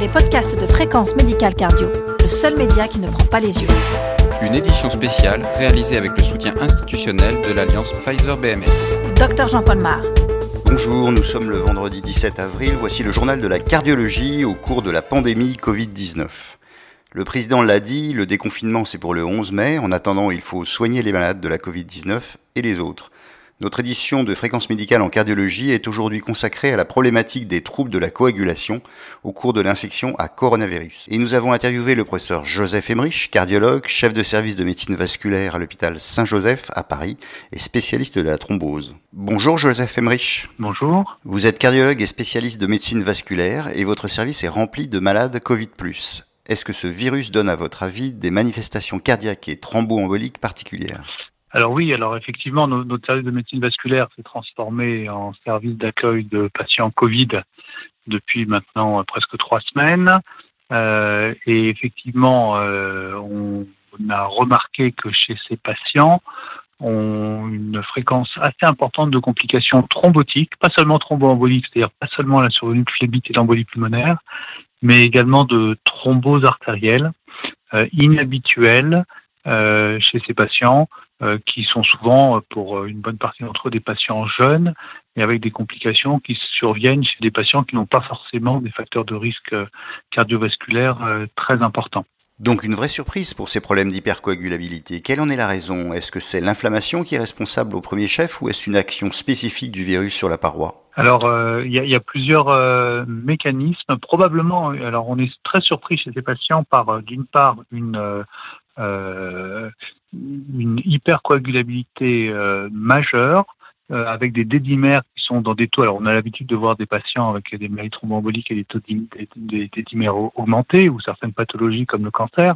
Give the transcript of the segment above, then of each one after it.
les podcasts de Fréquence Médicale Cardio, le seul média qui ne prend pas les yeux. Une édition spéciale réalisée avec le soutien institutionnel de l'alliance Pfizer-BMS. Docteur Jean-Paul Mar. Bonjour, nous sommes le vendredi 17 avril, voici le journal de la cardiologie au cours de la pandémie Covid-19. Le président l'a dit, le déconfinement c'est pour le 11 mai, en attendant il faut soigner les malades de la Covid-19 et les autres. Notre édition de Fréquence médicale en cardiologie est aujourd'hui consacrée à la problématique des troubles de la coagulation au cours de l'infection à coronavirus. Et nous avons interviewé le professeur Joseph Emmerich, cardiologue, chef de service de médecine vasculaire à l'hôpital Saint-Joseph à Paris et spécialiste de la thrombose. Bonjour Joseph Emmerich. Bonjour. Vous êtes cardiologue et spécialiste de médecine vasculaire et votre service est rempli de malades Covid+. Est-ce que ce virus donne à votre avis des manifestations cardiaques et thromboemboliques particulières ? Alors oui, effectivement, notre service de médecine vasculaire s'est transformé en service d'accueil de patients Covid depuis maintenant presque 3 semaines. Et effectivement, on a remarqué que chez ces patients, ont une fréquence assez importante de complications thrombotiques, pas seulement thromboemboliques, c'est-à-dire pas seulement la survenue de phlébite et d'embolie pulmonaire, mais également de thrombose artérielle inhabituelle chez ces patients, qui sont souvent, pour une bonne partie d'entre eux, des patients jeunes et avec des complications qui surviennent chez des patients qui n'ont pas forcément des facteurs de risque cardiovasculaire très importants. Donc une vraie surprise pour ces problèmes d'hypercoagulabilité. Quelle en est la raison ? Est-ce que c'est l'inflammation qui est responsable au premier chef ou est-ce une action spécifique du virus sur la paroi ? Alors, il y a plusieurs mécanismes. Probablement, alors on est très surpris chez ces patients par, d'une part, une hypercoagulabilité majeure avec des dédimères qui sont dans des taux. Alors, on a l'habitude de voir des patients avec des maladies thromboemboliques et des taux des dédimères augmentés ou certaines pathologies comme le cancer.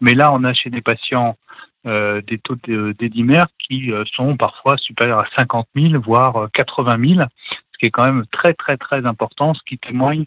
Mais là, on a chez des patients des taux dédimères qui sont parfois supérieurs à 50 000, voire 80 000, ce qui est quand même très, très, très important, ce qui témoigne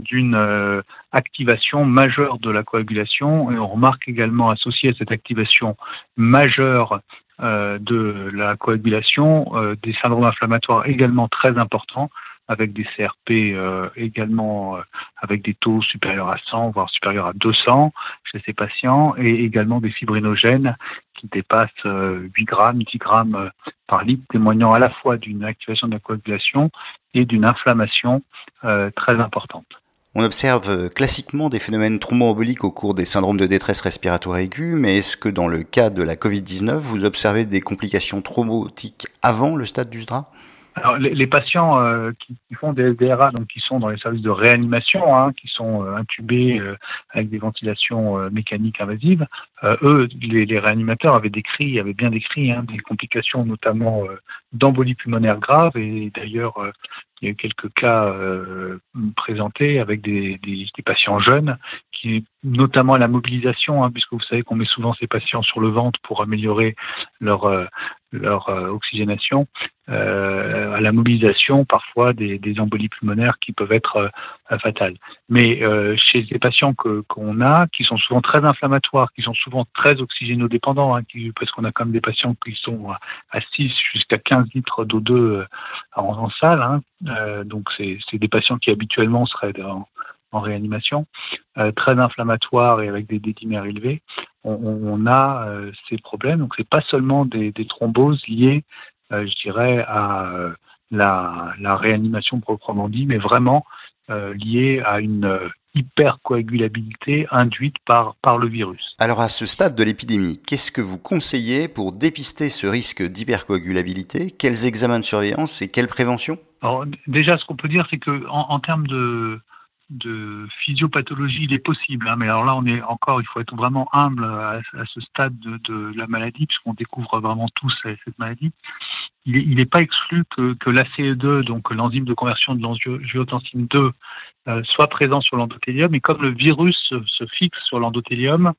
d'une activation majeure de la coagulation. Et on remarque également associée à cette activation majeure de la coagulation des syndromes inflammatoires également très importants, avec des CRP également avec des taux supérieurs à 100, voire supérieurs à 200 chez ces patients, et également des fibrinogènes qui dépassent 8 grammes, 10 grammes par litre, témoignant à la fois d'une activation de la coagulation et d'une inflammation très importante. On observe classiquement des phénomènes thromboemboliques au cours des syndromes de détresse respiratoire aiguë, mais est-ce que dans le cas de la Covid-19, vous observez des complications thrombotiques avant le stade du SDRA ? Alors, les patients qui font des SDRA, donc qui sont dans les services de réanimation, qui sont intubés avec des ventilations mécaniques invasives, eux, les réanimateurs avaient bien décrit des complications notamment d'embolie pulmonaire grave, et d'ailleurs il y a eu quelques cas présentés avec des patients jeunes, qui notamment à la mobilisation, puisque vous savez qu'on met souvent ces patients sur le ventre pour améliorer leur oxygénation, à la mobilisation parfois des embolies pulmonaires qui peuvent être fatales. Mais chez les patients qu'on a, qui sont souvent très inflammatoires, qui sont souvent très oxygénodépendants, parce qu'on a quand même des patients qui sont à 6 jusqu'à 15 litres d'O2 en salle, donc c'est des patients qui habituellement seraient en réanimation, très inflammatoire et avec des dédimères élevés, on a ces problèmes. Donc, c'est pas seulement des thromboses liées, à la réanimation proprement dit, mais vraiment liées à une hypercoagulabilité induite par le virus. Alors, à ce stade de l'épidémie, qu'est-ce que vous conseillez pour dépister ce risque d'hypercoagulabilité ? Quels examens de surveillance et quelle prévention ? Alors, déjà, ce qu'on peut dire, c'est que en termes de physiopathologie, il est possible, mais alors là, il faut être vraiment humble à ce stade de la maladie, puisqu'on découvre vraiment tous cette maladie. Il n'est pas exclu que l'ACE2, donc l'enzyme de conversion de l'angiotensine 2, soit présent sur l'endothélium, et comme le virus se fixe sur l'endothélium,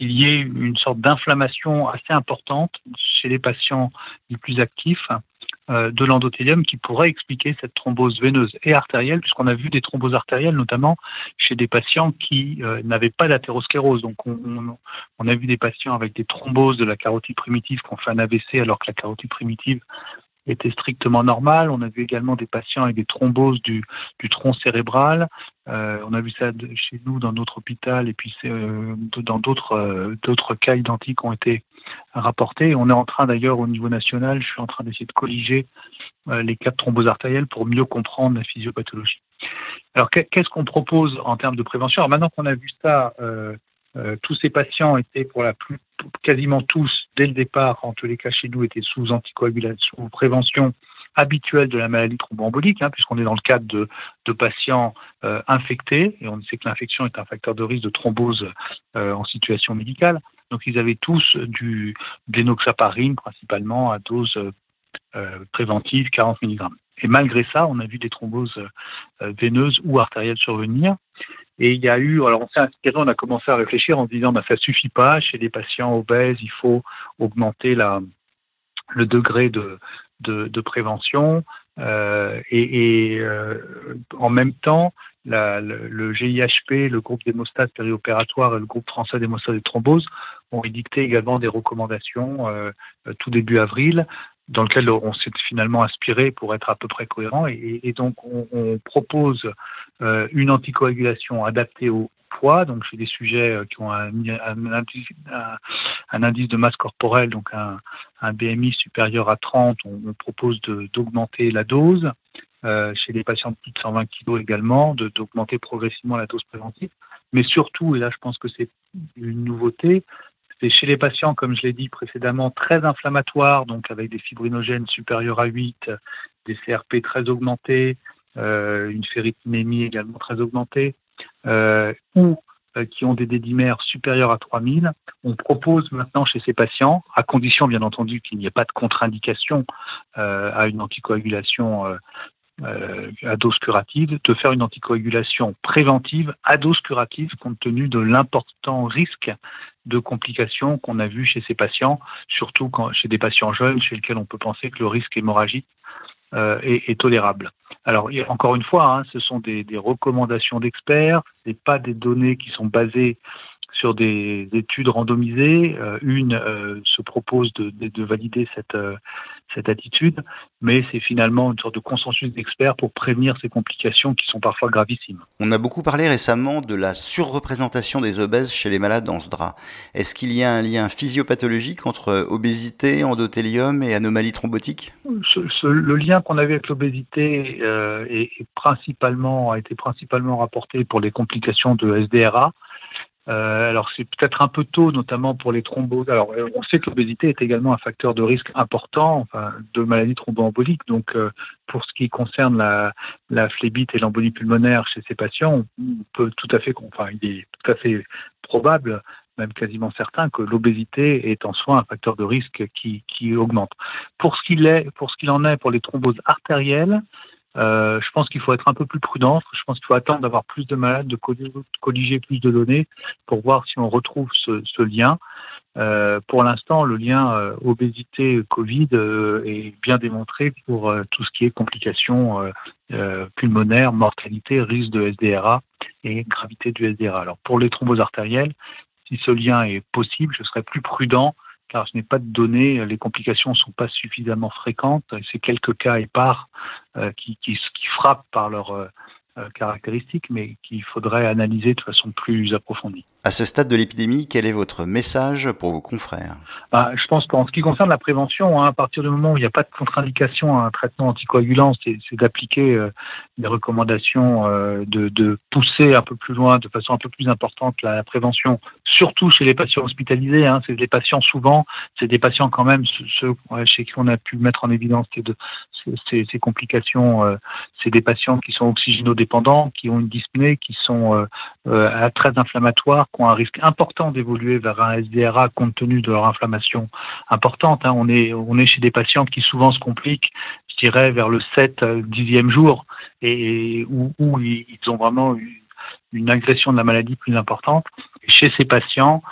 il y ait une sorte d'inflammation assez importante chez les patients les plus actifs de l'endothélium qui pourrait expliquer cette thrombose veineuse et artérielle, puisqu'on a vu des thromboses artérielles notamment chez des patients qui n'avaient pas d'athérosclérose. Donc on a vu des patients avec des thromboses de la carotide primitive qui ont fait un AVC alors que la carotide primitive était strictement normal. On a vu également des patients avec des thromboses du tronc cérébral. On a vu ça chez nous dans notre hôpital, et puis dans d'autres cas identiques ont été rapportés. On est en train d'ailleurs au niveau national, je suis en train d'essayer de colliger les cas de thrombose artérielle pour mieux comprendre la physiopathologie. Alors qu'est-ce qu'on propose en termes de prévention? Alors maintenant qu'on a vu ça, tous ces patients étaient quasiment tous, dès le départ, en tous les cas chez nous, étaient sous anticoagulation, sous prévention habituelle de la maladie thromboembolique, puisqu'on est dans le cadre de patients infectés, et on sait que l'infection est un facteur de risque de thrombose en situation médicale. Donc ils avaient tous de l'énoxaparine principalement à dose préventive 40 mg. Et malgré ça, on a vu des thromboses veineuses ou artérielles survenir. Et il y a eu, alors on a commencé à réfléchir en se disant ça suffit pas, chez les patients obèses, il faut augmenter le degré de prévention. En même temps, le GIHP, le groupe d'hémostase périopératoire et le groupe français d'hémostase des thromboses ont édicté également des recommandations tout début avril, dans lequel on s'est finalement inspiré pour être à peu près cohérent. Et donc, on propose une anticoagulation adaptée au poids, donc chez des sujets qui ont un indice de masse corporelle, donc un BMI supérieur à 30, on propose d'augmenter la dose. Chez les patients de plus de 120 kg également, d'augmenter progressivement la dose préventive. Mais surtout, et là je pense que c'est une nouveauté, c'est chez les patients, comme je l'ai dit précédemment, très inflammatoires, donc avec des fibrinogènes supérieurs à 8, des CRP très augmentés, une ferritinémie également très augmentée, ou qui ont des dédimères supérieurs à 3000. On propose maintenant chez ces patients, à condition bien entendu qu'il n'y ait pas de contre-indication à une anticoagulation à dose curative, de faire une anticoagulation préventive à dose curative compte tenu de l'important risque de complications qu'on a vu chez ces patients, surtout chez des patients jeunes chez lesquels on peut penser que le risque hémorragique est tolérable. Alors encore une fois, ce sont des recommandations d'experts, ce n'est pas des données qui sont basées sur des études randomisées. Une se propose de valider cette attitude, mais c'est finalement une sorte de consensus d'experts pour prévenir ces complications qui sont parfois gravissimes. On a beaucoup parlé récemment de la surreprésentation des obèses chez les malades en SDRA. Est-ce qu'il y a un lien physiopathologique entre obésité, endothélium et anomalie thrombotique ? Le lien qu'on avait avec l'obésité a été principalement rapporté pour les complications de SDRA. Alors c'est peut-être un peu tôt, notamment pour les thromboses. Alors on sait que l'obésité est également un facteur de risque important de maladies thromboemboliques. Donc pour ce qui concerne la phlébite et l'embolie pulmonaire chez ces patients, on peut il est tout à fait probable, même quasiment certain, que l'obésité est en soi un facteur de risque qui augmente. Pour ce qu'il en est pour les thromboses artérielles, je pense qu'il faut être un peu plus prudent. Je pense qu'il faut attendre d'avoir plus de malades, de colliger plus de données pour voir si on retrouve ce lien. Pour l'instant, le lien obésité-Covid est bien démontré pour tout ce qui est complications pulmonaires, mortalité, risque de SDRA et gravité du SDRA. Alors pour les thromboses artérielles, si ce lien est possible, je serais plus prudent car je n'ai pas de données, les complications ne sont pas suffisamment fréquentes, c'est quelques cas épars qui frappent par leurs caractéristiques, mais qu'il faudrait analyser de façon plus approfondie. À ce stade de l'épidémie, quel est votre message pour vos confrères ? Je pense qu'en ce qui concerne la prévention, à partir du moment où il n'y a pas de contre-indication à un traitement anticoagulant, c'est d'appliquer des recommandations, de pousser un peu plus loin, de façon un peu plus importante, la prévention, surtout chez les patients hospitalisés. C'est des patients souvent, c'est des patients quand même, ceux chez qui on a pu mettre en évidence ces complications. C'est des patients qui sont oxygénodépendants, qui ont une dyspnée, qui sont très inflammatoires, qui ont un risque important d'évoluer vers un SDRA compte tenu de leur inflammation importante. On est chez des patients qui souvent se compliquent, je dirais, vers le 7e jour, et où ils ont vraiment une agression de la maladie plus importante. Et chez ces patients,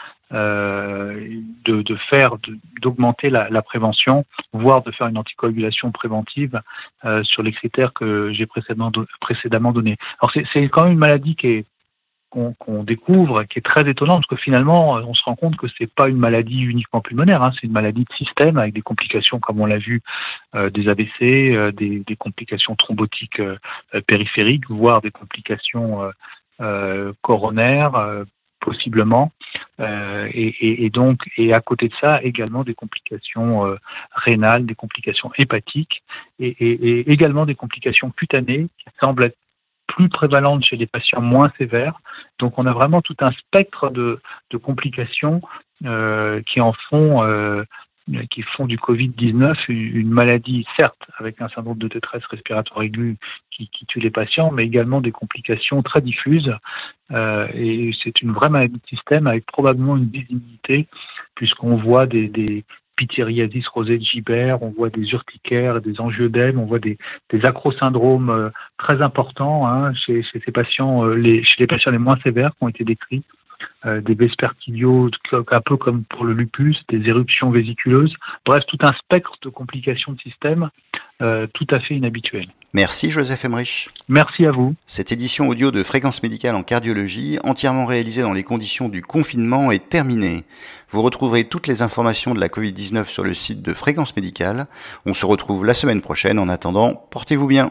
d'augmenter la prévention, voire de faire une anticoagulation préventive sur les critères que j'ai précédemment donnés. Alors c'est quand même une maladie qui est qu'on découvre, qui est très étonnant, parce que finalement, on se rend compte que c'est pas une maladie uniquement pulmonaire, hein, c'est une maladie de système avec des complications, comme on l'a vu, des AVC, des complications thrombotiques périphériques, voire des complications coronaires, possiblement, et donc à côté de ça également des complications rénales, des complications hépatiques, et également des complications cutanées qui semblent être plus prévalentes chez les patients moins sévères. Donc on a vraiment tout un spectre de complications qui font du Covid-19 une maladie, certes, avec un syndrome de détresse respiratoire aiguë qui tue les patients, mais également des complications très diffuses. Et c'est une vraie maladie de système avec probablement une visibilité, puisqu'on voit des Pityriasis rosé de Gibert, on voit des urticaires, des angioedèmes, on voit des acrosyndromes très importants chez les patients les moins sévères qui ont été décrits. Des vespertilios, un peu comme pour le lupus, des éruptions vésiculeuses, bref, tout un spectre de complications de système tout à fait inhabituel. Merci Joseph Emmerich. Merci à vous. Cette édition audio de Fréquences médicales en cardiologie, entièrement réalisée dans les conditions du confinement, est terminée. Vous retrouverez toutes les informations de la Covid-19 sur le site de Fréquences médicales. On se retrouve la semaine prochaine. En attendant, portez-vous bien.